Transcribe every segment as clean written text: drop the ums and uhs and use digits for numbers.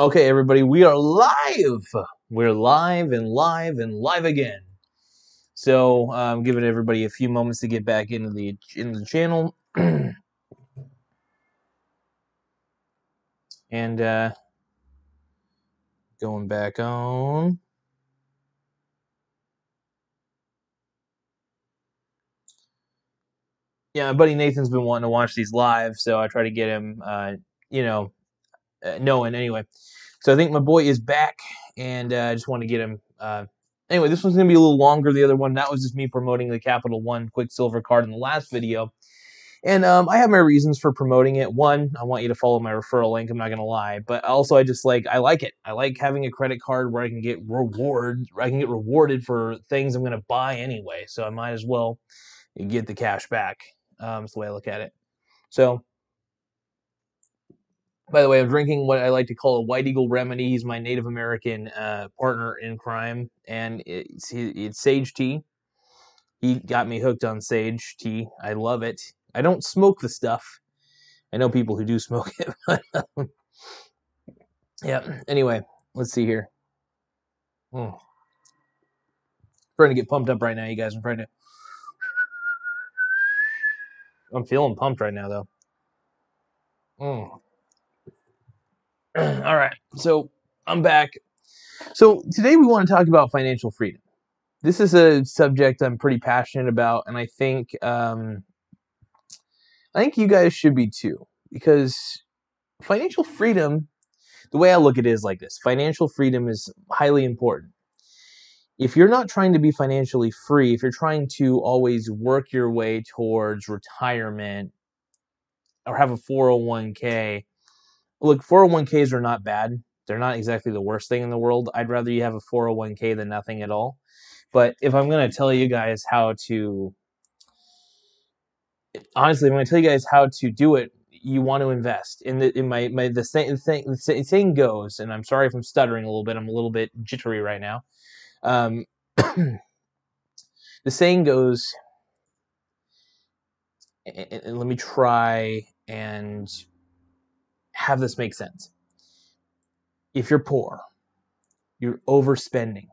Okay, everybody, we are live. We're live and live and live again. So I'm giving everybody a few moments to get back into the channel, and going back on. Yeah, my buddy Nathan's been wanting to watch these live, so I try to get him, knowing anyway. So I think my boy is back, and I just want to get him. Anyway, this one's going to be a little longer. The other one, that was just me promoting the Capital One Quicksilver card in the last video. And I have my reasons for promoting it. One, I want you to follow my referral link. I'm not going to lie. But also, I like it. I like having a credit card where I can get rewarded for things I'm going to buy anyway. So I might as well get the cash back. That's the way I look at it. So, by the way, I'm drinking what I like to call a White Eagle Remedy. He's my Native American partner in crime, and it's sage tea. He got me hooked on sage tea. I love it. I don't smoke the stuff. I know people who do smoke it. But, yeah. Anyway, let's see here. I'm trying to get pumped up right now, you guys. I'm feeling pumped right now, though. All right, so I'm back. So today we want to talk about financial freedom. This is a subject I'm pretty passionate about, and I think you guys should be too, because financial freedom, the way I look at it is like this. Financial freedom is highly important. If you're not trying to be financially free, if you're trying to always work your way towards retirement or have a 401k, look, 401ks are not bad. They're not exactly the worst thing in the world. I'd rather you have a 401k than nothing at all. But if I'm going to tell you guys how to, honestly, I'm going to tell you guys how to do it. You want to invest in the saying goes, and I'm sorry if I'm stuttering a little bit. I'm a little bit jittery right now. The saying goes, and let me try and have this make sense. If you're poor, you're overspending.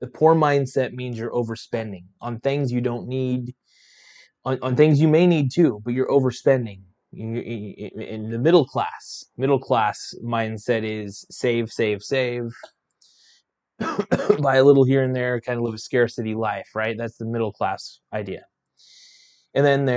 The poor mindset means you're overspending on things you don't need, on things you may need too, but you're overspending. In the middle class mindset is save, buy a little here and there, kind of live a scarcity life, right? That's the middle class idea. And then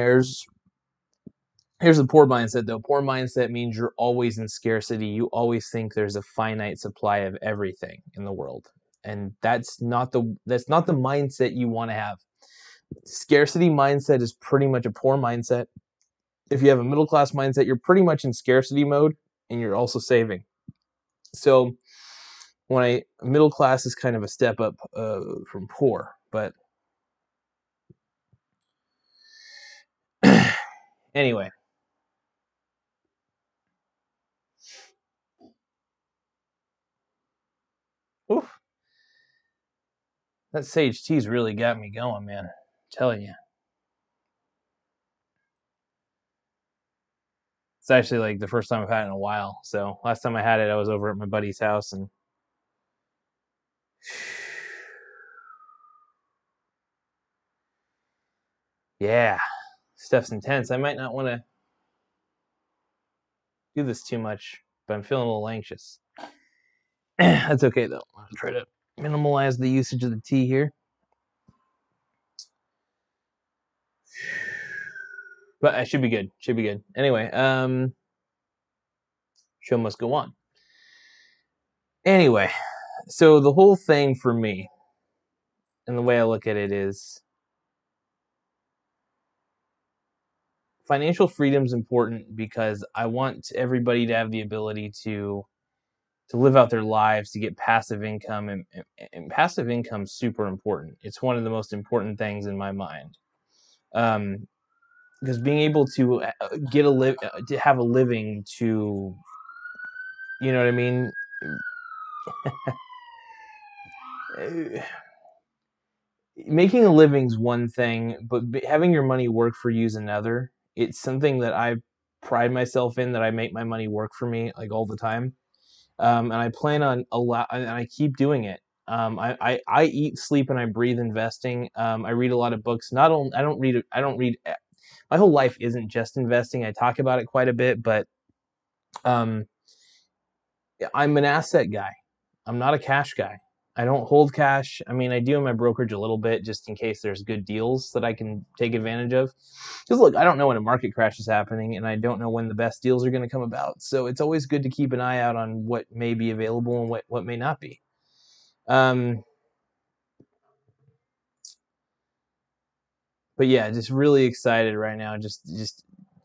here's the poor mindset, though. Poor mindset means you're always in scarcity. You always think there's a finite supply of everything in the world, and that's not the mindset you want to have. Scarcity mindset is pretty much a poor mindset. If you have a middle class mindset, you're pretty much in scarcity mode, and you're also saving. So, middle class is kind of a step up from poor, but anyway. Oof. That sage tea's really got me going, man. I'm telling you. It's actually like the first time I've had it in a while. So last time I had it, I was over at my buddy's house, and yeah, stuff's intense. I might not want to do this too much, but I'm feeling a little anxious. That's okay, though. I'll try to minimalize the usage of the tea here. But I should be good. Should be good. Anyway, show must go on. Anyway, so the whole thing for me, and the way I look at it is, financial freedom is important because I want everybody to have the ability to live out their lives, to get passive income, and passive income is super important. It's one of the most important things in my mind, because being able to have a living to, you know what I mean. Making a living is one thing, but having your money work for you is another. It's something that I pride myself in, that I make my money work for me like all the time. and I plan on and I keep doing it. I eat, sleep, and I breathe investing. I read a lot of books. Not only I don't read. My whole life isn't just investing. I talk about it quite a bit, but I'm an asset guy. I'm not a cash guy. I don't hold cash. I mean, I do in my brokerage a little bit just in case there's good deals that I can take advantage of. Because look, I don't know when a market crash is happening, and I don't know when the best deals are going to come about. So it's always good to keep an eye out on what may be available and what may not be. But yeah, just really excited right now. Just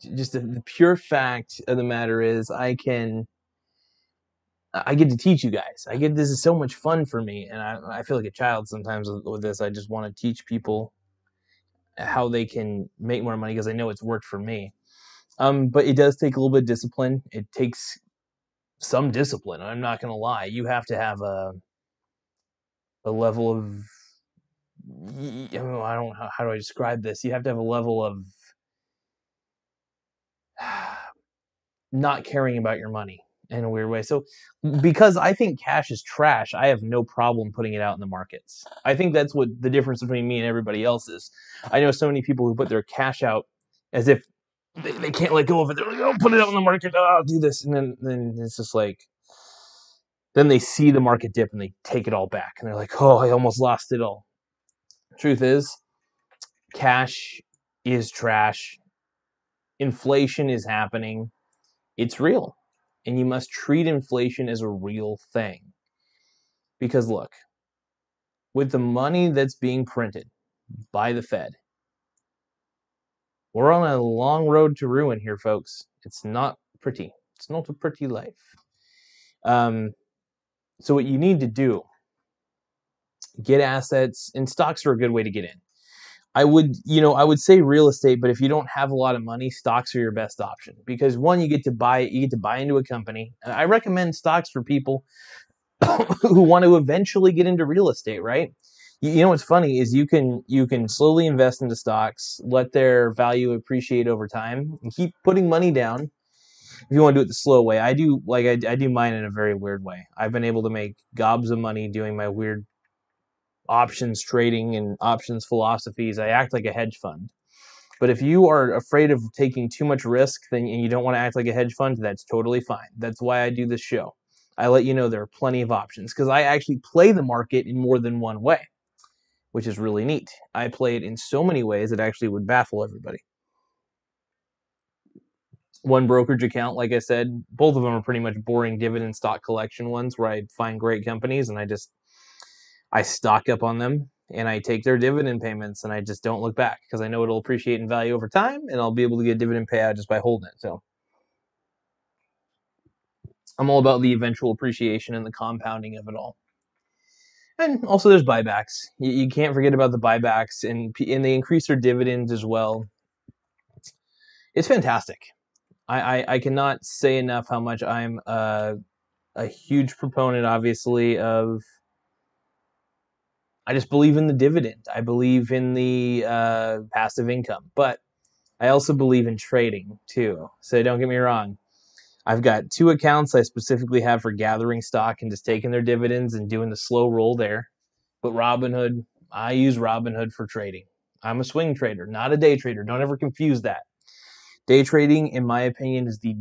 the pure fact of the matter is I get to teach you guys. This is so much fun for me, and I feel like a child sometimes with this. I just want to teach people how they can make more money because I know it's worked for me. But it does take a little bit of discipline. It takes some discipline. I'm not going to lie. You have to have a level of how do I describe this? You have to have a level of not caring about your money in a weird way. So because I think cash is trash, I have no problem putting it out in the markets. I think that's what the difference between me and everybody else is. I know so many people who put their cash out as if they can't let go of it. They're like, oh, put it out in the market. Oh, I'll do this. And then it's just like, then they see the market dip and they take it all back. And they're like, oh, I almost lost it all. Truth is, cash is trash. Inflation is happening. It's real. And you must treat inflation as a real thing. Because look, with the money that's being printed by the Fed, we're on a long road to ruin here, folks. It's not pretty. It's not a pretty life. So what you need to do, get assets, and stocks are a good way to get in. I would say real estate, but if you don't have a lot of money, stocks are your best option because one, you get to buy into a company. And I recommend stocks for people who want to eventually get into real estate, right? You know what's funny is you can slowly invest into stocks, let their value appreciate over time, and keep putting money down. If you want to do it the slow way, I do like I do mine in a very weird way. I've been able to make gobs of money doing my weird options trading and options philosophies. I act like a hedge fund. But if you are afraid of taking too much risk and you don't want to act like a hedge fund, that's totally fine. That's why I do this show. I let you know there are plenty of options because I actually play the market in more than one way, which is really neat. I play it in so many ways it actually would baffle everybody. One brokerage account, like I said, both of them are pretty much boring dividend stock collection ones where I find great companies and I stock up on them and I take their dividend payments and I just don't look back because I know it'll appreciate in value over time and I'll be able to get a dividend payout just by holding it. So I'm all about the eventual appreciation and the compounding of it all. And also there's buybacks. You can't forget about the buybacks and they increase their dividends as well. It's fantastic. I cannot say enough how much I'm a huge proponent, obviously, of I just believe in the dividend. I believe in the passive income, but I also believe in trading too. So don't get me wrong. I've got two accounts I specifically have for gathering stock and just taking their dividends and doing the slow roll there. But Robinhood, I use Robinhood for trading. I'm a swing trader, not a day trader. Don't ever confuse that. Day trading, in my opinion, is the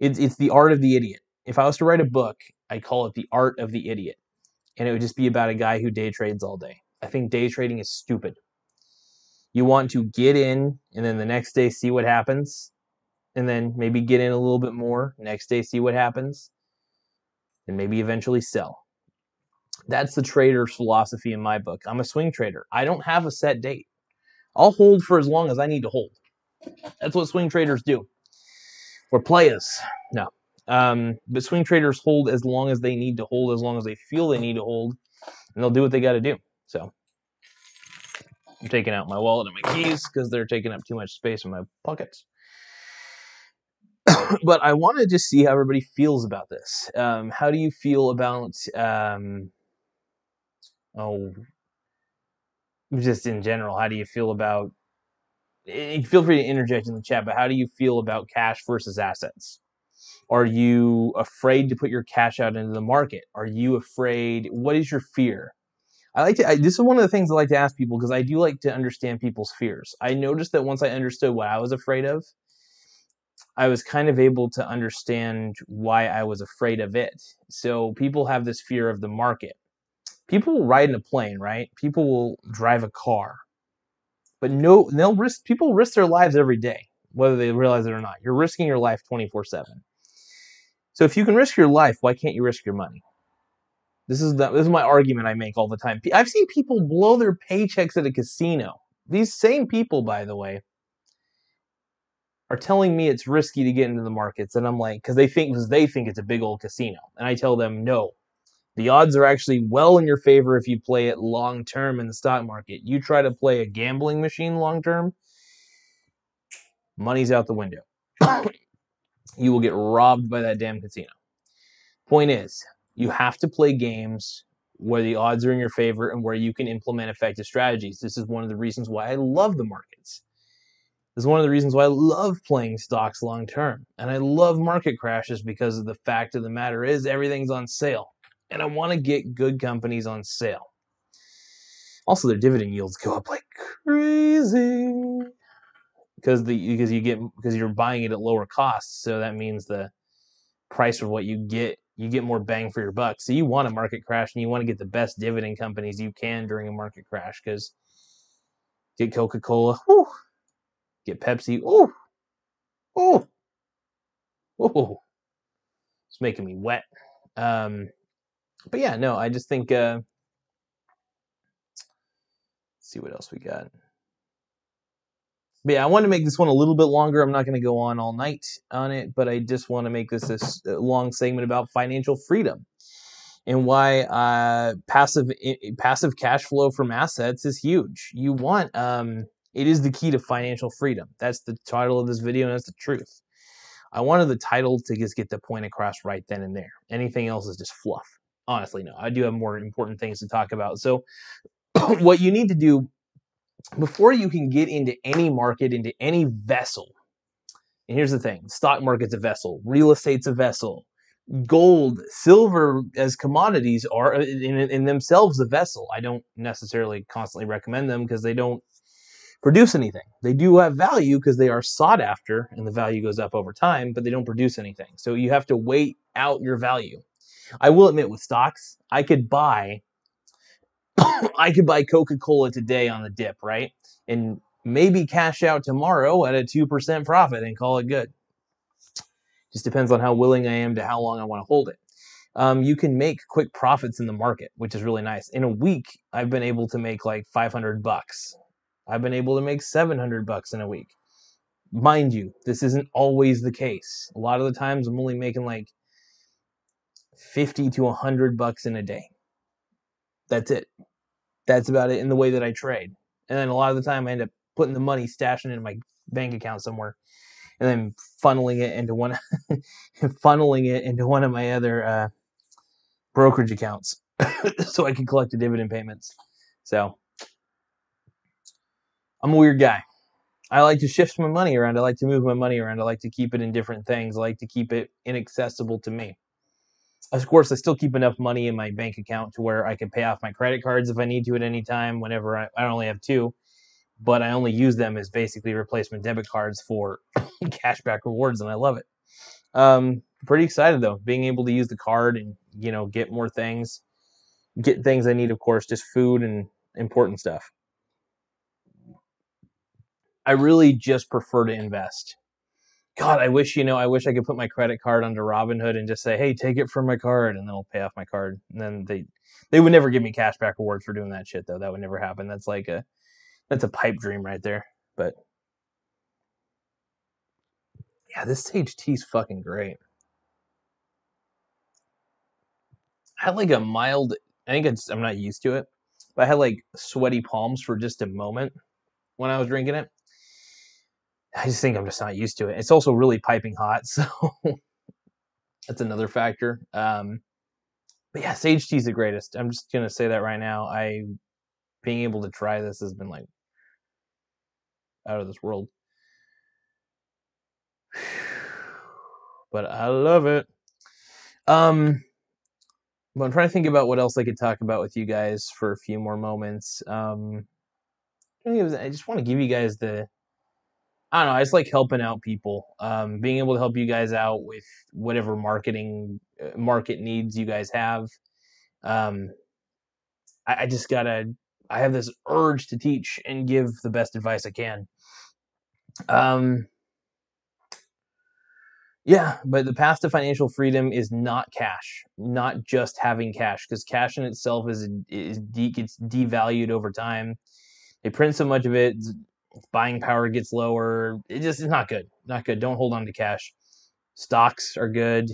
it's the art of the idiot. If I was to write a book, I'd call it The Art of the Idiot. And it would just be about a guy who day trades all day. I think day trading is stupid. You want to get in and then the next day see what happens. And then maybe get in a little bit more. Next day see what happens. And maybe eventually sell. That's the trader's philosophy in my book. I'm a swing trader. I don't have a set date. I'll hold for as long as I need to hold. That's what swing traders do. We're players. No. But swing traders hold as long as they need to hold, as long as they feel they need to hold, and they'll do what they got to do. So I'm taking out my wallet and my keys because they're taking up too much space in my pockets. But I want to just see how everybody feels about this. How do you feel about, just in general, how do you feel about, feel free to interject in the chat, but how do you feel about cash versus assets? Are you afraid to put your cash out into the market? Are you afraid? What is your fear? I like to, this is one of the things I like to ask people, because I do like to understand people's fears. I noticed that once I understood what I was afraid of, I was kind of able to understand why I was afraid of it. So people have this fear of the market. People will ride in a plane, right? People will drive a car, but people risk their lives every day, whether they realize it or not. You're risking your life 24/7. So if you can risk your life, why can't you risk your money? This is my argument I make all the time. I've seen people blow their paychecks at a casino. These same people, by the way, are telling me it's risky to get into the markets, and I'm like, because they think it's a big old casino, and I tell them no. The odds are actually well in your favor if you play it long term in the stock market. You try to play a gambling machine long term, money's out the window. You will get robbed by that damn casino. Point is, you have to play games where the odds are in your favor and where you can implement effective strategies. This is one of the reasons why I love the markets. This is one of the reasons why I love playing stocks long term. And I love market crashes, because of the fact of the matter is everything's on sale. And I want to get good companies on sale. Also, their dividend yields go up like crazy, because you're buying it at lower costs, so that means the price of what you get more bang for your buck. So you want a market crash, and you want to get the best dividend companies you can during a market crash. Because get Coca-Cola, woo, get Pepsi, ooh, ooh, ooh, it's making me wet. But yeah, no, I just think. Let's see what else we got. But yeah, I want to make this one a little bit longer. I'm not going to go on all night on it, but I just want to make this a long segment about financial freedom and why passive cash flow from assets is huge. You want it is the key to financial freedom. That's the title of this video, and that's the truth. I wanted the title to just get the point across right then and there. Anything else is just fluff. Honestly, no. I do have more important things to talk about. So what you need to do before you can get into any market, into any vessel, and here's the thing, stock market's a vessel, real estate's a vessel, gold, silver as commodities are in themselves a vessel. I don't necessarily constantly recommend them because they don't produce anything. They do have value because they are sought after and the value goes up over time, but they don't produce anything. So you have to wait out your value. I will admit, with stocks, I could buy Coca-Cola today on the dip, right? And maybe cash out tomorrow at a 2% profit and call it good. Just depends on how willing I am to how long I want to hold it. You can make quick profits in the market, which is really nice. In a week, I've been able to make like $500. I've been able to make $700 in a week. Mind you, this isn't always the case. A lot of the times I'm only making like $50 to $100 in a day. That's it. That's about it in the way that I trade. And then a lot of the time I end up putting the money, stashing it in my bank account somewhere, and then funneling it into one of my other brokerage accounts so I can collect the dividend payments. So I'm a weird guy. I like to shift my money around. I like to move my money around. I like to keep it in different things. I like to keep it inaccessible to me. Of course, I still keep enough money in my bank account to where I can pay off my credit cards if I need to at any time, whenever I only have two, but I only use them as basically replacement debit cards for cashback rewards, and I love it. Pretty excited, though, being able to use the card and, you know, get more things, get things I need, of course, just food and important stuff. I really just prefer to invest. God, I wish I could put my credit card onto Robinhood and just say, hey, take it from my card, and then I'll pay off my card. And then they would never give me cashback rewards for doing that shit, though. That would never happen. That's like a pipe dream right there. But yeah, this HT's fucking great. I had like a mild, I'm not used to it, but I had like sweaty palms for just a moment when I was drinking it. I just think I'm just not used to it. It's also really piping hot, so that's another factor. But yeah, sage tea is the greatest. I'm just gonna say that right now. Being able to try this has been like out of this world. but I love it. But I'm trying to think about what else I could talk about with you guys for a few more moments. I just want to give you guys the, I don't know, I just like helping out people, being able to help you guys out with whatever market needs you guys have. I have this urge to teach and give the best advice I can. Yeah, but the path to financial freedom is not cash, not just having cash, because cash in itself gets devalued over time. They print so much of it, buying power gets lower. It just is not good, not good. Don't hold on to cash. Stocks are good.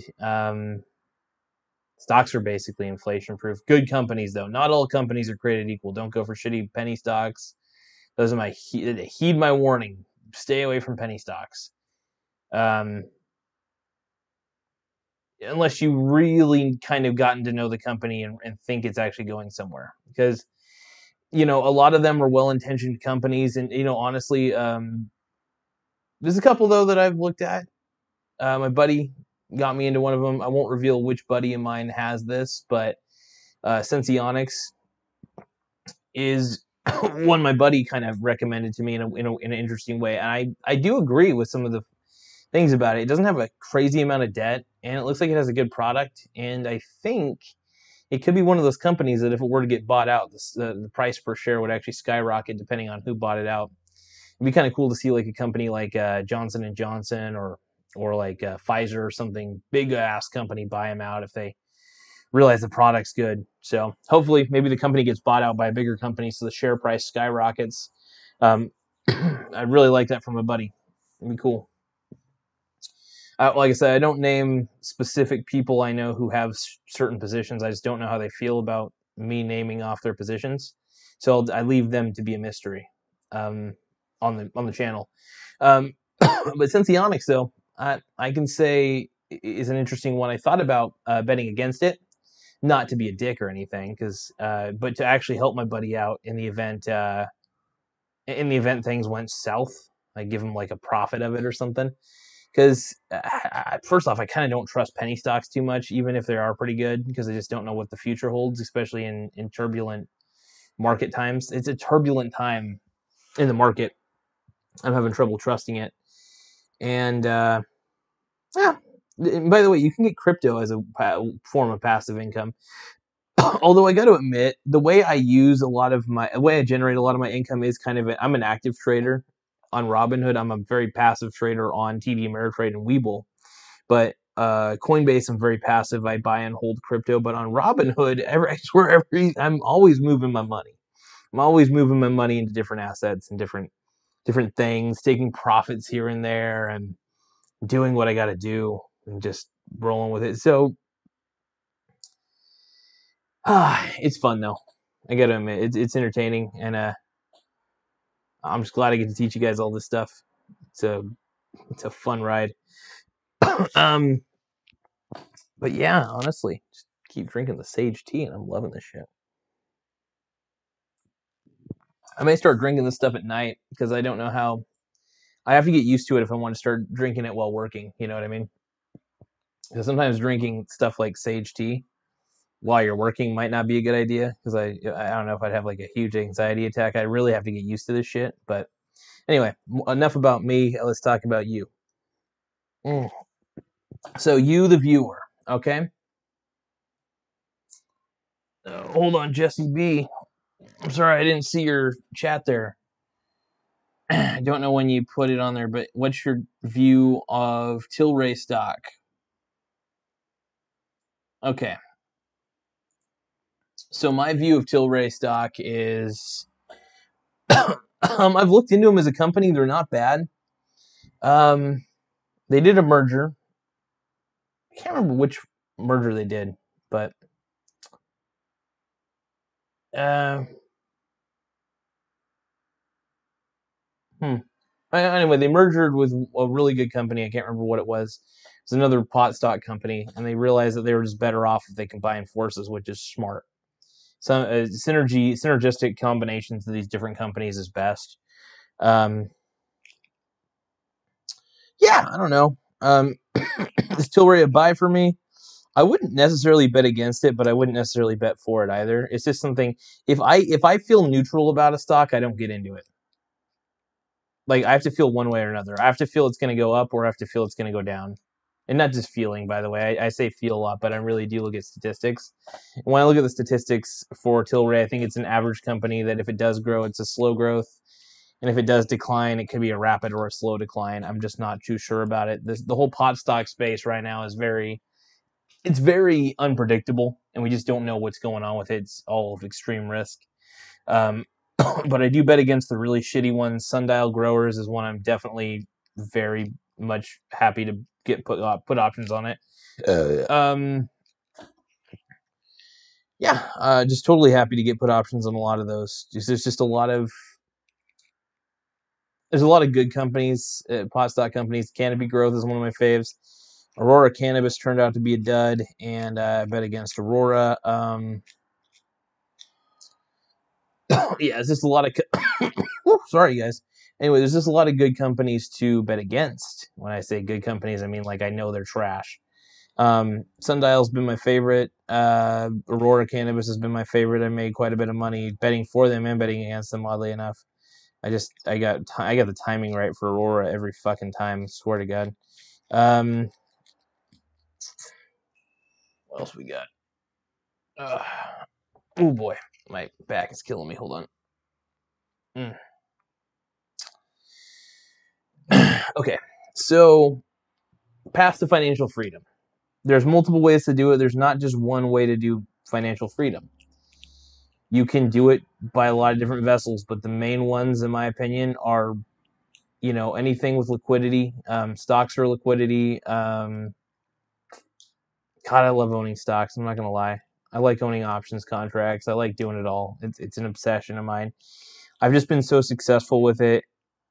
Stocks are basically inflation-proof. Good companies, though. Not all companies are created equal. Don't go for shitty penny stocks. Those are heed my warning. Stay away from penny stocks. Unless you really kind of gotten to know the company and think it's actually going somewhere. Because, you know, a lot of them are well-intentioned companies. And, you know, honestly, there's a couple, though, that I've looked at. My buddy got me into one of them. I won't reveal which buddy of mine has this, but Senseonics is one my buddy kind of recommended to me in an interesting way. And I do agree with some of the things about it. It doesn't have a crazy amount of debt, and it looks like it has a good product. And I think it could be one of those companies that if it were to get bought out, the price per share would actually skyrocket depending on who bought it out. It'd be kind of cool to see like a company like Johnson & Johnson or like Pfizer or something, big ass company, buy them out if they realize the product's good. So hopefully maybe the company gets bought out by a bigger company so the share price skyrockets. I'd really like that from a buddy. It'd be cool. Like I said, I don't name specific people I know who have certain positions. I just don't know how they feel about me naming off their positions. So I leave them to be a mystery on the channel. But Senseonics, though, I can say is an interesting one. I thought about betting against it, not to be a dick or anything, but to actually help my buddy out in the event things went south. I give him like a profit of it or something. Because first off, I kind of don't trust penny stocks too much, even if they are pretty good, because I just don't know what the future holds, especially in turbulent market times. It's a turbulent time in the market. I'm having trouble trusting it. And yeah. By the way, you can get crypto as a form of passive income. Although I got to admit, the way I use the way I generate a lot of my income is I'm an active trader on Robinhood. I'm a very passive trader on TD Ameritrade and Webull. But Coinbase, I'm very passive. I buy and hold crypto. But on Robinhood, I'm always moving my money. I'm always moving my money into different assets and different things, taking profits here and there, and doing what I got to do and just rolling with it. So it's fun, though. I got to admit, it's entertaining. And I'm just glad I get to teach you guys all this stuff. It's a fun ride. But yeah, honestly, just keep drinking the sage tea, and I'm loving this shit. I may start drinking this stuff at night because I don't know how. I have to get used to it if I want to start drinking it while working. You know what I mean? Because sometimes drinking stuff like sage tea while you're working might not be a good idea. Because I don't know if I'd have like a huge anxiety attack. I really have to get used to this shit. But anyway, enough about me. Let's talk about you. So you, the viewer, okay? Hold on, Jesse B. I'm sorry I didn't see your chat there. I don't know when you put it on there, but what's your view of Tilray stock? Okay. So my view of Tilray stock is I've looked into them as a company. They're not bad. They did a merger. I can't remember which merger they did, but anyway, they merged with a really good company. I can't remember what it was. It's another pot stock company, and they realized that they were just better off if they combined forces, which is smart. So synergistic combinations of these different companies is best. Yeah, I don't know. Is Tilray a buy for me? I wouldn't necessarily bet against it, but I wouldn't necessarily bet for it either. It's just something, if I feel neutral about a stock, I don't get into it. Like, I have to feel one way or another. I have to feel it's going to go up, or I have to feel it's going to go down. And not just feeling, by the way. I say feel a lot, but I really do look at statistics. And when I look at the statistics for Tilray, I think it's an average company that if it does grow, it's a slow growth. And if it does decline, it could be a rapid or a slow decline. I'm just not too sure about it. The whole pot stock space right now is very unpredictable, and we just don't know what's going on with it. It's all of extreme risk. But I do bet against the really shitty ones. Sundial Growers is one I'm definitely very much happy to get put options on it. Just totally happy to get put options on a lot of those. There's just a lot of... There's a lot of good companies, pot stock companies. Canopy Growth is one of my faves. Aurora Cannabis turned out to be a dud, and I bet against Aurora. Yeah, it's just a lot of... sorry, guys. Anyway, there's just a lot of good companies to bet against. When I say good companies, I mean, like, I know they're trash. Sundial's been my favorite. Aurora Cannabis has been my favorite. I made quite a bit of money betting for them and betting against them, oddly enough. I got the timing right for Aurora every fucking time, swear to God. What else we got? Oh boy, my back is killing me. Hold on. Okay, so path to financial freedom. There's multiple ways to do it. There's not just one way to do financial freedom. You can do it by a lot of different vessels, but the main ones, in my opinion, are, you know, anything with liquidity. Stocks are liquidity. God, I love owning stocks. I'm not going to lie. I like owning options contracts. I like doing it all. It's an obsession of mine. I've just been so successful with it.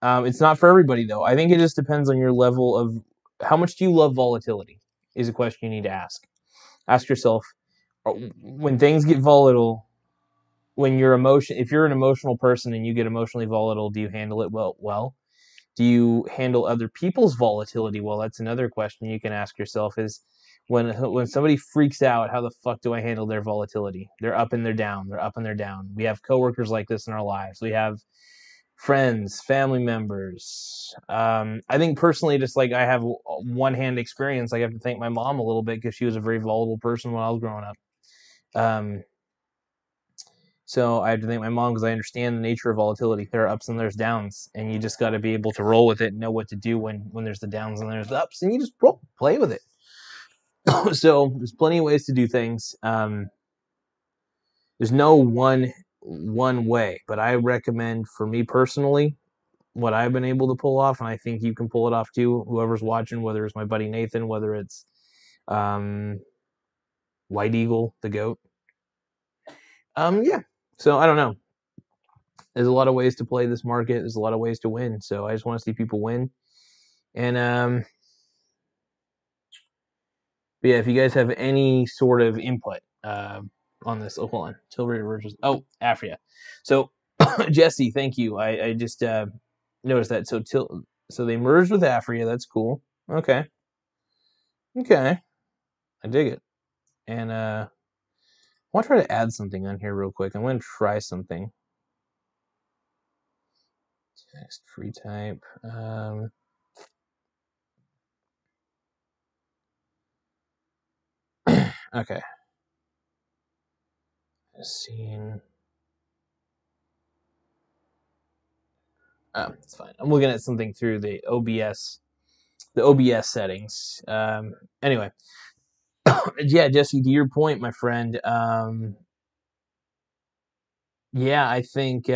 It's not for everybody, though. I think it just depends on your level of how much do you love volatility is a question you need to ask. Ask yourself, when things get volatile... if you're an emotional person and you get emotionally volatile, do you handle it well? Do you handle other people's volatility well? That's another question you can ask yourself is, when somebody freaks out, how the fuck do I handle their volatility? They're up and they're down. They're up and they're down. We have coworkers like this in our lives. We have friends, family members. I think personally, just like I have one-hand experience, I have to thank my mom a little bit because she was a very volatile person when I was growing up. So I have to thank my mom because I understand the nature of volatility. There are ups and there's downs, and you just got to be able to roll with it and know what to do when there's the downs and there's the ups, and you just play with it. So there's plenty of ways to do things. There's no one way, but I recommend for me personally what I've been able to pull off, and I think you can pull it off too, whoever's watching, whether it's my buddy Nathan, whether it's White Eagle, the goat. So I don't know. There's a lot of ways to play this market. There's a lot of ways to win. So I just want to see people win. And if you guys have any sort of input on this, hold on. Tilray versus Aphria. So Jesse, thank you. I just noticed that. So they merged with Aphria. That's cool. Okay. I dig it. And I want to try to add something on here real quick. I'm going to try something. Text free type. Okay. Scene. Oh, it's fine. I'm looking at something through the OBS settings. Anyway. Yeah, Jesse, to your point, my friend. I think,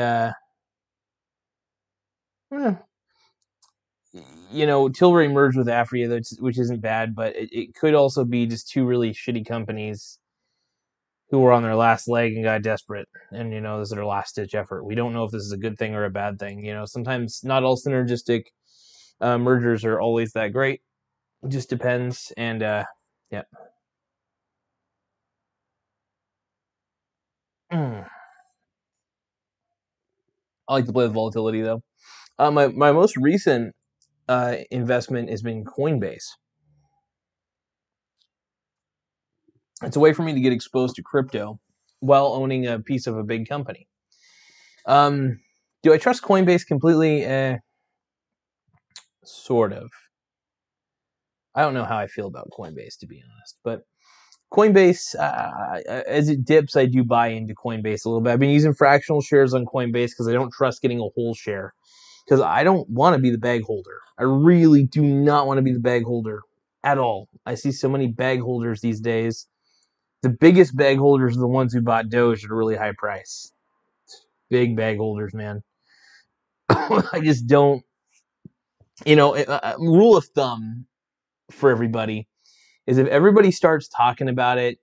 Tilray merged with Aphria, which isn't bad, but it could also be just two really shitty companies who were on their last leg and got desperate. And, this is their last-ditch effort. We don't know if this is a good thing or a bad thing. Sometimes not all synergistic mergers are always that great. It just depends. And, yeah. I like to play with volatility, though. My most recent investment has been Coinbase. It's a way for me to get exposed to crypto while owning a piece of a big company. Do I trust Coinbase completely? Sort of. I don't know how I feel about Coinbase, to be honest. But Coinbase, as it dips, I do buy into Coinbase a little bit. I've been using fractional shares on Coinbase because I don't trust getting a whole share, because I don't want to be the bag holder. I really do not want to be the bag holder at all. I see so many bag holders these days. The biggest bag holders are the ones who bought Doge at a really high price. Big bag holders, man. I just don't, you know, rule of thumb for everybody is if everybody starts talking about it,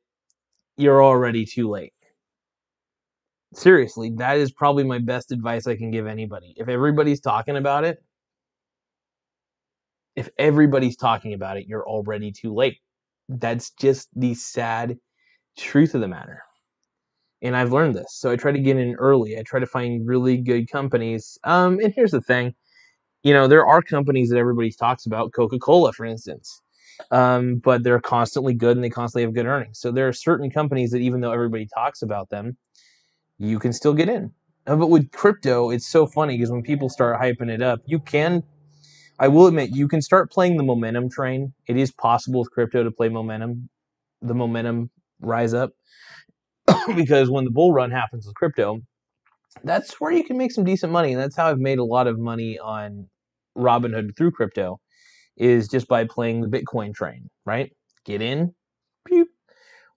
you're already too late. Seriously, that is probably my best advice I can give anybody. If everybody's talking about it, you're already too late. That's just the sad truth of the matter. And I've learned this. So I try to get in early. I try to find really good companies. And here's the thing. You know, there are companies that everybody talks about, Coca-Cola, for instance. But they're constantly good and they constantly have good earnings. So there are certain companies that even though everybody talks about them, you can still get in. But with crypto, it's so funny because when people start hyping it up, you can, I will admit, you can start playing the momentum train. It is possible with crypto to play momentum, the momentum rise up. Because when the bull run happens with crypto, that's where you can make some decent money. And that's how I've made a lot of money on Robinhood through crypto, is just by playing the Bitcoin train, right? Get in, pew,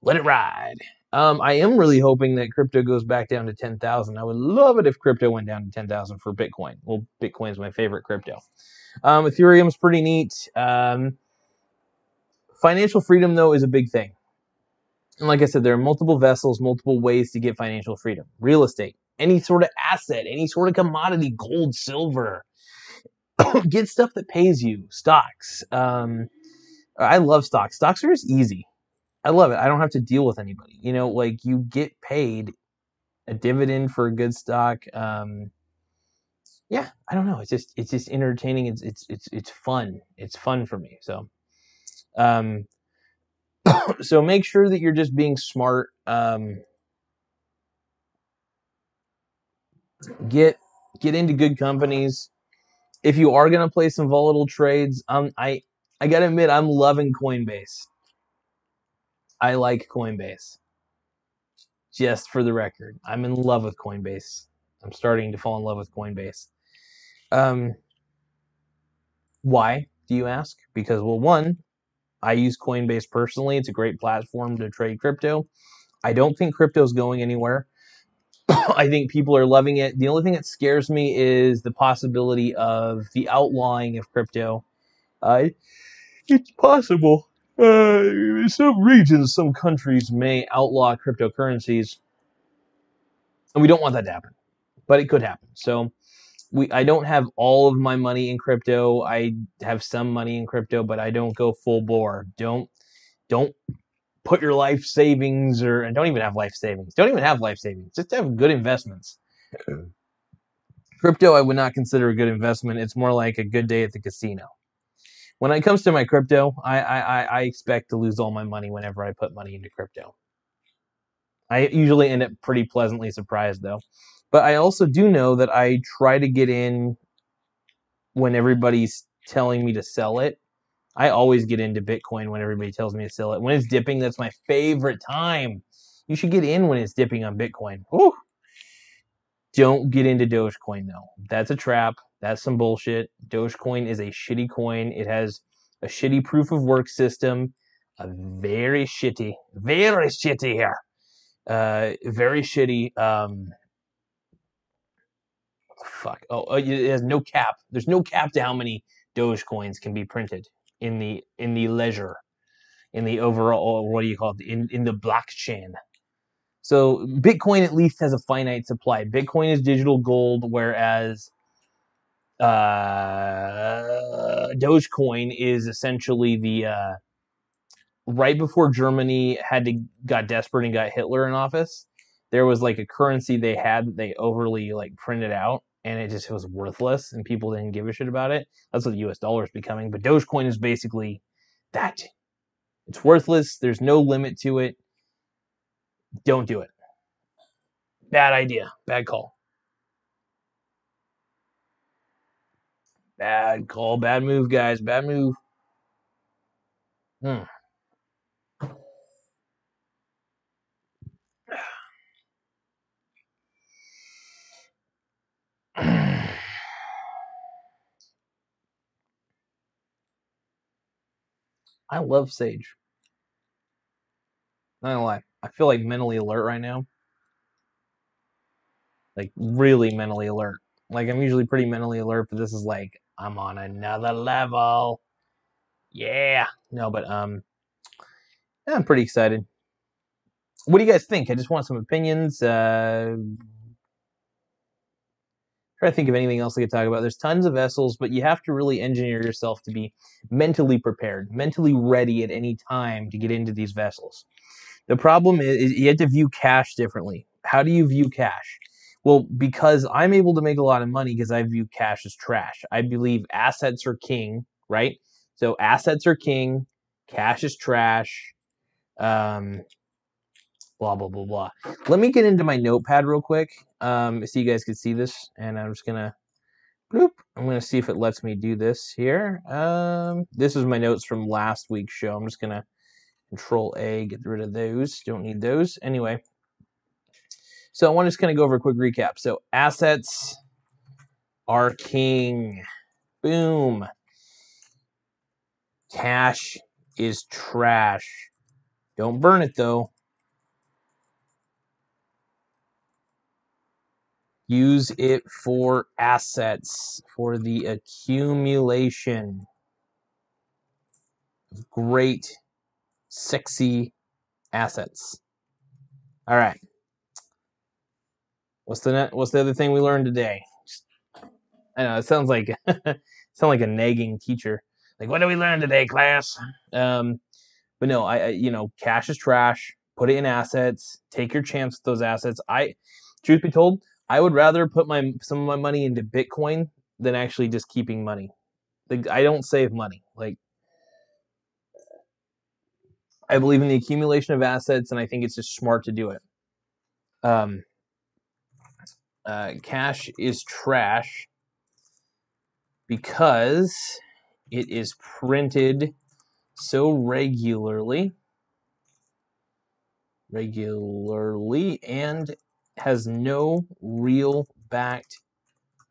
let it ride. I am really hoping that crypto goes back down to 10,000. I would love it if crypto went down to 10,000 for Bitcoin. Well, Bitcoin's my favorite crypto. Ethereum's pretty neat. Financial freedom, though, is a big thing. And like I said, there are multiple vessels, multiple ways to get financial freedom. Real estate, any sort of asset, any sort of commodity, gold, silver. Get stuff that pays you. Stocks. I love stocks. Stocks are just easy. I love it. I don't have to deal with anybody. You know, like you get paid a dividend for a good stock. Yeah, I don't know. It's just entertaining. It's fun. It's fun for me. So, so make sure that you're just being smart. Get into good companies. If you are going to play some volatile trades, I got to admit, I'm loving Coinbase. I like Coinbase. Just for the record, I'm in love with Coinbase. I'm starting to fall in love with Coinbase. Why, do you ask? Because, well, one, I use Coinbase personally. It's a great platform to trade crypto. I don't think crypto is going anywhere. I think people are loving it. The only thing that scares me is the possibility of the outlawing of crypto. It's possible. Some regions, some countries may outlaw cryptocurrencies. And we don't want that to happen. But it could happen. So I don't have all of my money in crypto. I have some money in crypto, but I don't go full bore. Don't put your life savings, or don't even have life savings. Don't even have life savings. Just have good investments. Okay. Crypto, I would not consider a good investment. It's more like a good day at the casino. When it comes to my crypto, I expect to lose all my money whenever I put money into crypto. I usually end up pretty pleasantly surprised, though. But I also do know that I try to get in when everybody's telling me to sell it. I always get into Bitcoin when everybody tells me to sell it. When it's dipping, that's my favorite time. You should get in when it's dipping on Bitcoin. Ooh. Don't get into Dogecoin, though. That's a trap. That's some bullshit. Dogecoin is a shitty coin. It has a shitty proof of work system. A very shitty here. Very shitty. Fuck. Oh, it has no cap. There's no cap to how many Dogecoins can be printed in the ledger, in the overall, what do you call it, in the blockchain. So Bitcoin at least has a finite supply. Bitcoin is digital gold, whereas Dogecoin is essentially the right before Germany got desperate and got Hitler in office. There was like a currency they had that they overly like printed out and it just was worthless and people didn't give a shit about it. That's what the US dollar is becoming. But Dogecoin is basically that. It's worthless. There's no limit to it. Don't do it. Bad idea. Bad call. Bad call. Bad move, guys. Bad move. I love Sage. Not gonna lie. I feel like mentally alert right now. Like, really mentally alert. Like, I'm usually pretty mentally alert, but this is like, I'm on another level. Yeah. No, but, yeah, I'm pretty excited. What do you guys think? I just want some opinions. Try to think of anything else I could talk about. There's tons of vessels, but you have to really engineer yourself to be mentally prepared, mentally ready at any time to get into these vessels. The problem is you have to view cash differently. How do you view cash? Well, because I'm able to make a lot of money because I view cash as trash. I believe assets are king, right? So assets are king, cash is trash, blah, blah, blah, blah. Let me get into my notepad real quick so you guys can see this. And I'm just going to, bloop. I'm going to see if it lets me do this here. This is my notes from last week's show. I'm just going to Control-A, get rid of those. Don't need those. Anyway, so I want to just kind of go over a quick recap. So assets are king. Boom. Cash is trash. Don't burn it, though. Use it for assets, for the accumulation of great sexy assets. All right. What's the other thing we learned today? I know it sounds like a nagging teacher. Like, what did we learn today, class? But no, I you know, cash is trash. Put it in assets. Take your chance with those assets. Truth be told, I would rather put some of my money into Bitcoin than actually just keeping money. Like, I don't save money. Like, I believe in the accumulation of assets, and I think it's just smart to do it. Cash is trash because it is printed so regularly, and has no real backed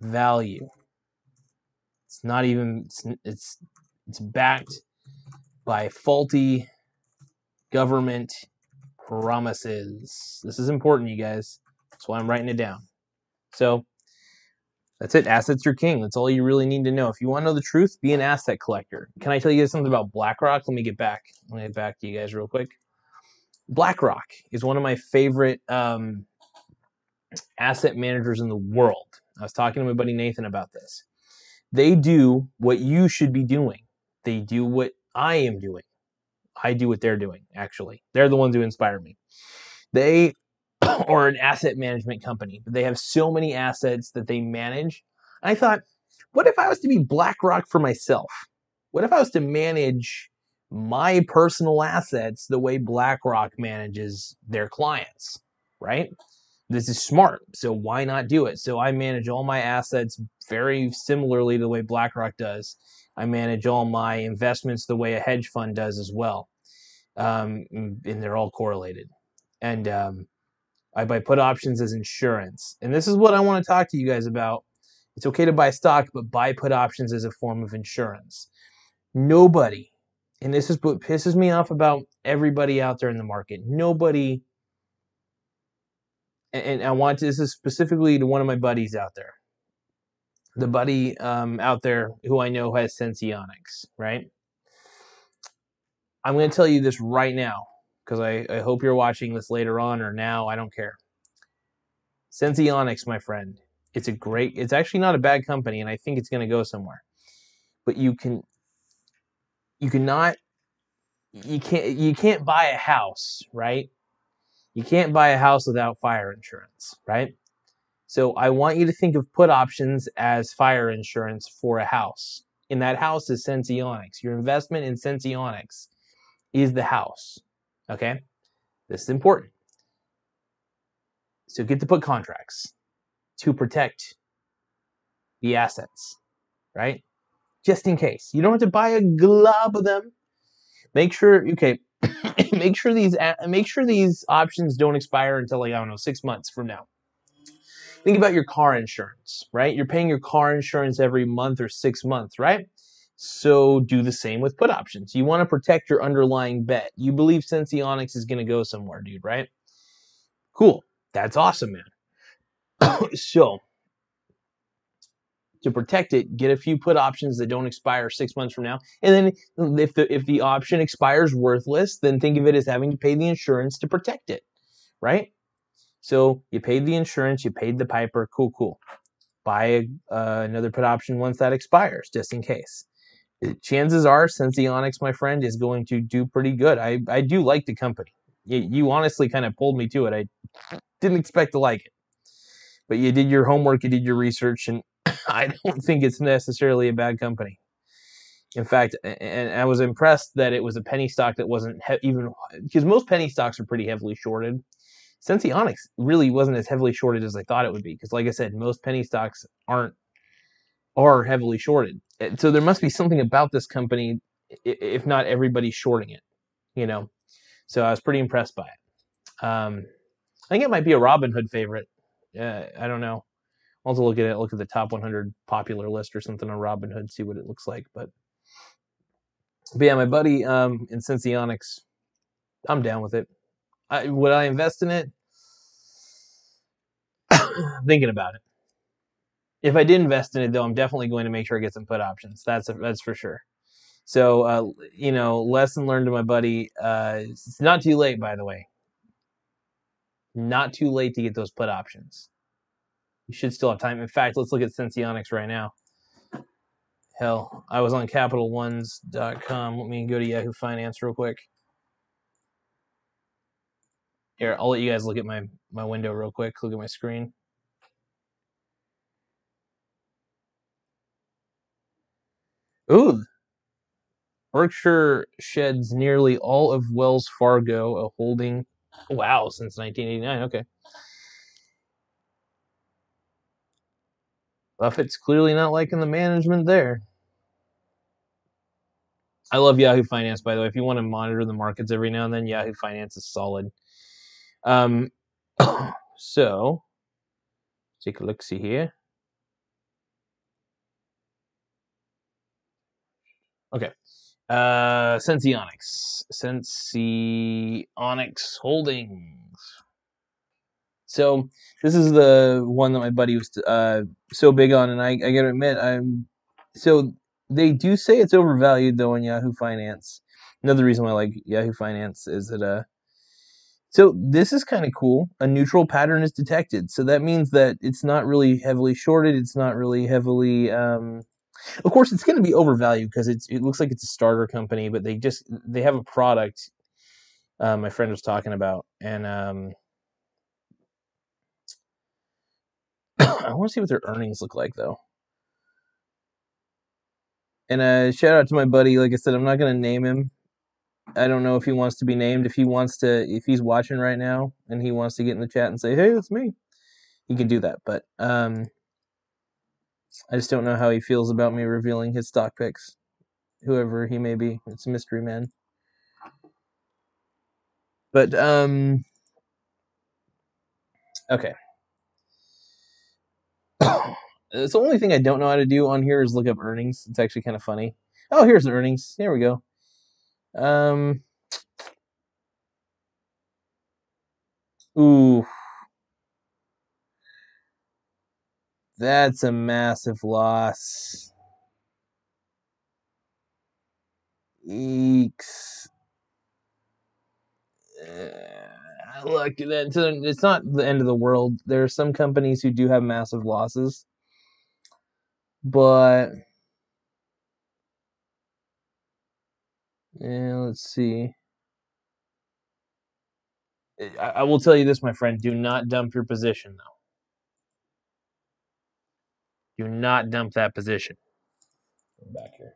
value. It's not even it's backed by faulty government promises. This is important, you guys. That's why I'm writing it down. So that's it. Assets are king. That's all you really need to know. If you want to know the truth, be an asset collector. Can I tell you guys something about BlackRock? Let me get back to you guys real quick. BlackRock is one of my favorite asset managers in the world. I was talking to my buddy Nathan about this. They do what you should be doing. They do what I am doing. I do what they're doing, actually. They're the ones who inspire me. They are an asset management company, but they have so many assets that they manage. I thought, what if I was to be BlackRock for myself? What if I was to manage my personal assets the way BlackRock manages their clients, right? This is smart, so why not do it? So I manage all my assets very similarly to the way BlackRock does. I manage all my investments the way a hedge fund does as well, and they're all correlated. And I put options as insurance. And this is what I want to talk to you guys about. It's okay to buy stock, but buy put options as a form of insurance. Nobody, and this is what pisses me off about everybody out there in the market, nobody, and I want to, this is specifically to one of my buddies out there. The buddy out there who I know has Senseonics, right? I'm going to tell you this right now because I hope you're watching this later on or now. I don't care. Senseonics, my friend, it's actually not a bad company, and I think it's going to go somewhere. But you can't buy a house, right? You can't buy a house without fire insurance, right? So I want you to think of put options as fire insurance for a house. And that house is Senseonics. Your investment in Senseonics is the house. Okay? This is important. So get the put contracts to protect the assets, right? Just in case. You don't have to buy a glob of them. Make sure, okay, make sure these options don't expire until, like, I don't know, 6 months from now. Think about your car insurance, right? You're paying your car insurance every month or 6 months, right? So do the same with put options. You want to protect your underlying bet. You believe Senseonics is going to go somewhere, dude, right? Cool. That's awesome, man. So to protect it, get a few put options that don't expire 6 months from now. And then if the option expires worthless, then think of it as having to pay the insurance to protect it, right? So you paid the insurance, you paid the piper, cool, cool. Buy another put option once that expires, just in case. Chances are Senseonics, my friend, is going to do pretty good. I do like the company. You honestly kind of pulled me to it. I didn't expect to like it. But you did your homework, you did your research, and I don't think it's necessarily a bad company. In fact, and I was impressed that it was a penny stock that wasn't even, because most penny stocks are pretty heavily shorted. Senseonics really wasn't as heavily shorted as I thought it would be, because like I said, most penny stocks are heavily shorted. So there must be something about this company, if not everybody's shorting it, you know. So I was pretty impressed by it. I think it might be a Robinhood favorite. I don't know. I'll have to look at it, look at the top 100 popular list or something on Robinhood, see what it looks like. But yeah, my buddy in Senseonics, I'm down with it. Would I invest in it? I'm thinking about it. If I did invest in it, though, I'm definitely going to make sure I get some put options. That's for sure. So, you know, lesson learned to my buddy. It's not too late, by the way. Not too late to get those put options. You should still have time. In fact, let's look at Senseonics right now. Hell, I was on CapitalOnes.com. Let me go to Yahoo Finance real quick. Here, I'll let you guys look at my window real quick. Look at my screen. Ooh. Berkshire sheds nearly all of Wells Fargo, a holding, wow, since 1989. Okay. Buffett's clearly not liking the management there. I love Yahoo Finance, by the way. If you want to monitor the markets every now and then, Yahoo Finance is solid. So take a look, see here. Okay. Senseonics Holdings. So this is the one that my buddy was so big on, and I gotta admit, so they do say it's overvalued though on Yahoo Finance. Another reason why I like Yahoo Finance is that so this is kind of cool. A neutral pattern is detected. So that means that it's not really heavily shorted. It's not really heavily. Of course, it's going to be overvalued because it looks like it's a starter company, but they have a product. My friend was talking about, and I want to see what their earnings look like though. And shout out to my buddy. Like I said, I'm not going to name him. I don't know if he wants to be named. If he's watching right now and he wants to get in the chat and say, "Hey, that's me," he can do that. But I just don't know how he feels about me revealing his stock picks. Whoever he may be, it's a mystery man. But okay. It's the only thing I don't know how to do on here is look up earnings. It's actually kind of funny. Oh, here's the earnings. There we go. Ooh, that's a massive loss. Eeks. Look, it's not the end of the world. There are some companies who do have massive losses, but yeah, let's see. I will tell you this, my friend. Do not dump your position, though. Do not dump that position. I'm back here.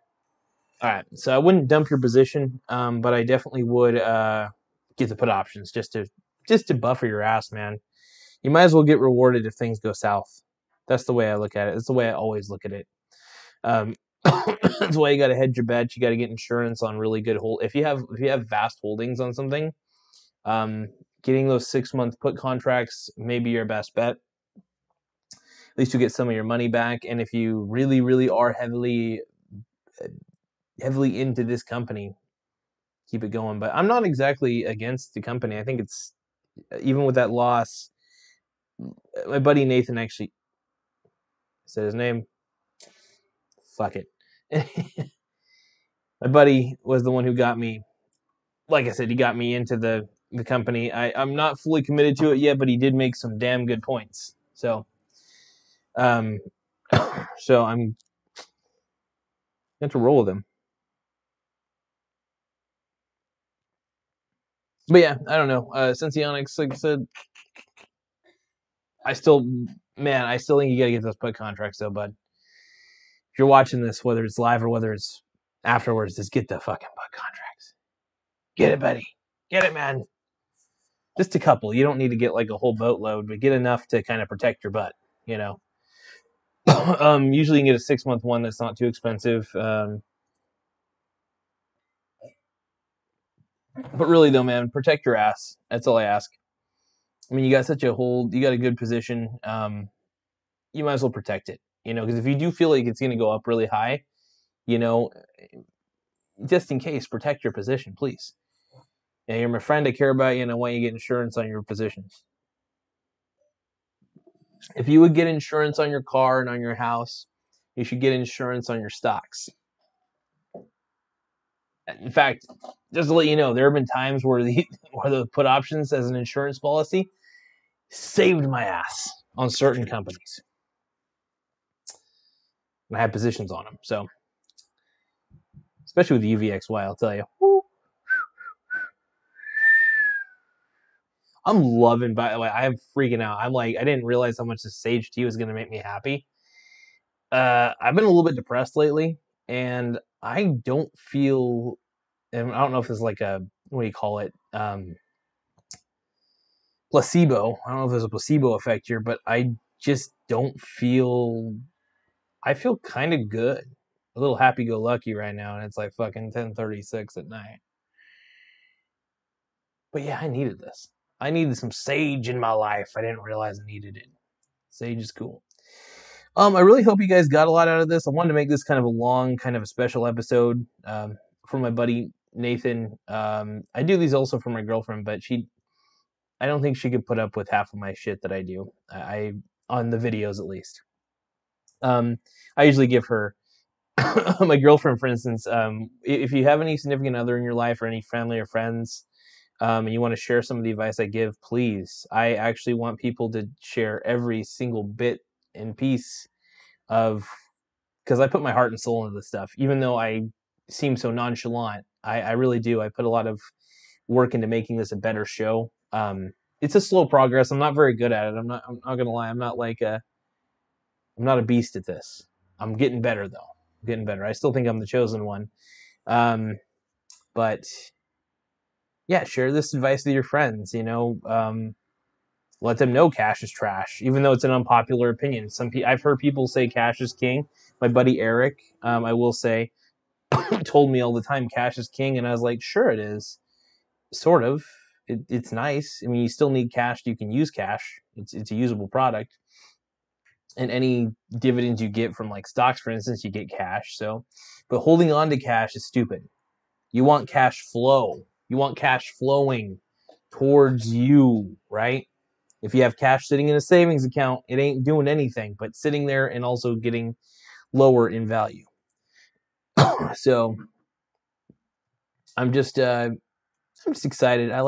All right, so I wouldn't dump your position, but I definitely would get the put options just to buffer your ass, man. You might as well get rewarded if things go south. That's the way I look at it. That's the way I always look at it. That's why you got to hedge your bets. You got to get insurance on really good hold. If you have vast holdings on something, getting those 6-month put contracts may be your best bet. At least you get some of your money back. And if you really, really are heavily into this company, keep it going. But I'm not exactly against the company. I think it's, even with that loss, my buddy Nathan actually said his name. Fuck it. My buddy was the one who got me. Like I said, he got me into the company. I'm not fully committed to it yet, but he did make some damn good points. So, so I'm going to roll with him. But yeah, I don't know. Senseonics, like I said, I still think you got to get those put contracts though, bud. If you're watching this, whether it's live or whether it's afterwards, just get the fucking put contracts. Get it, buddy. Get it, man. Just a couple. You don't need to get like a whole boatload, but get enough to kind of protect your butt, you know. Usually you can get a 6-month one that's not too expensive. But really though, man, protect your ass. That's all I ask. I mean, you got such a hold, you got a good position. You might as well protect it, you know, because if you do feel like it's going to go up really high, you know, just in case, protect your position, please. Yeah, you're my friend. I care about you, and I want you to get insurance on your positions. If you would get insurance on your car and on your house, you should get insurance on your stocks. In fact, just to let you know, there have been times where the put options as an insurance policy saved my ass on certain companies. And I had positions on them. So, especially with the UVXY, I'll tell you. I'm loving, by the way, I'm freaking out. I'm like, I didn't realize how much this sage tea was going to make me happy. I've been a little bit depressed lately, and I don't feel, and I don't know if it's like a, what do you call it? Placebo. I don't know if there's a placebo effect here, but I just don't feel, I feel kind of good. A little happy-go-lucky right now, and it's like fucking 10:36 at night. But yeah, I needed this. I needed some sage in my life. I didn't realize I needed it. Sage is cool. I really hope you guys got a lot out of this. I wanted to make this kind of a long, kind of a special episode for my buddy Nathan. I do these also for my girlfriend, but I don't think she could put up with half of my shit that I do. I on the videos at least. I usually give her my girlfriend, for instance. If you have any significant other in your life or any family or friends, and you want to share some of the advice I give, please. I actually want people to share every single bit and piece of, because I put my heart and soul into this stuff. Even though I seem so nonchalant, I really do. I put a lot of work into making this a better show. It's a slow progress. I'm not very good at it. I'm not gonna lie. I'm not a beast at this. I'm getting better though. I'm getting better. I still think I'm the chosen one. But yeah, share this advice with your friends, you know, let them know cash is trash, even though it's an unpopular opinion. I've heard people say cash is king. My buddy Eric, I will say, told me all the time cash is king, and I was like, sure it is, sort of. It's nice. I mean, you still need cash. You can use cash. It's a usable product. And any dividends you get from like stocks, for instance, you get cash. So, but holding on to cash is stupid. You want cash flow. You want cash flowing towards you, right? If you have cash sitting in a savings account, it ain't doing anything but sitting there and also getting lower in value. So I'm just excited. I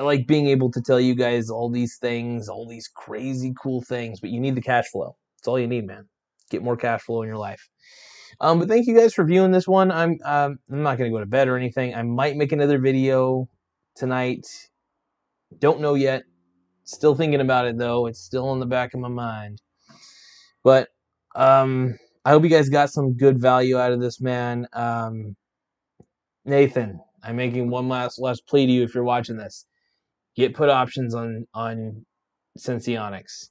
like being able to tell you guys all these things, all these crazy cool things, but you need the cash flow. It's all you need, man. Get more cash flow in your life. But thank you guys for viewing this one. I'm not going to go to bed or anything. I might make another video tonight. Don't know yet. Still thinking about it, though. It's still in the back of my mind. But I hope you guys got some good value out of this, man. Nathan, I'm making one last plea to you if you're watching this. Get put options on Senseonics.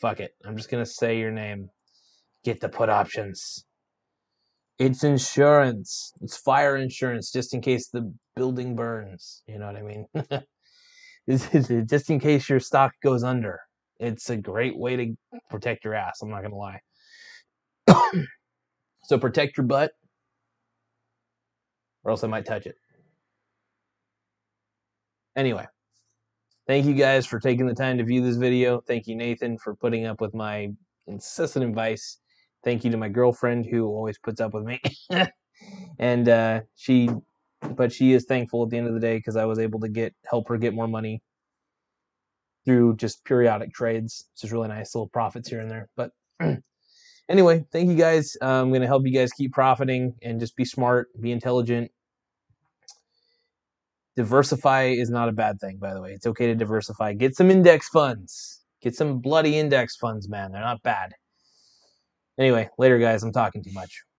Fuck it. I'm just going to say your name. Get the put options. It's insurance. It's fire insurance, just in case the building burns. You know what I mean? Just in case your stock goes under. It's a great way to protect your ass. I'm not going to lie. So protect your butt, or else I might touch it. Anyway, thank you guys for taking the time to view this video. Thank you, Nathan, for putting up with my incessant advice. Thank you to my girlfriend who always puts up with me. And she is thankful at the end of the day because I was able to help her get more money through just periodic trades. It's just really nice little profits here and there. But anyway, thank you guys. I'm going to help you guys keep profiting and just be smart, be intelligent. Diversify is not a bad thing, by the way. It's okay to diversify. Get some index funds. Get some bloody index funds, man. They're not bad. Anyway, later, guys. I'm talking too much.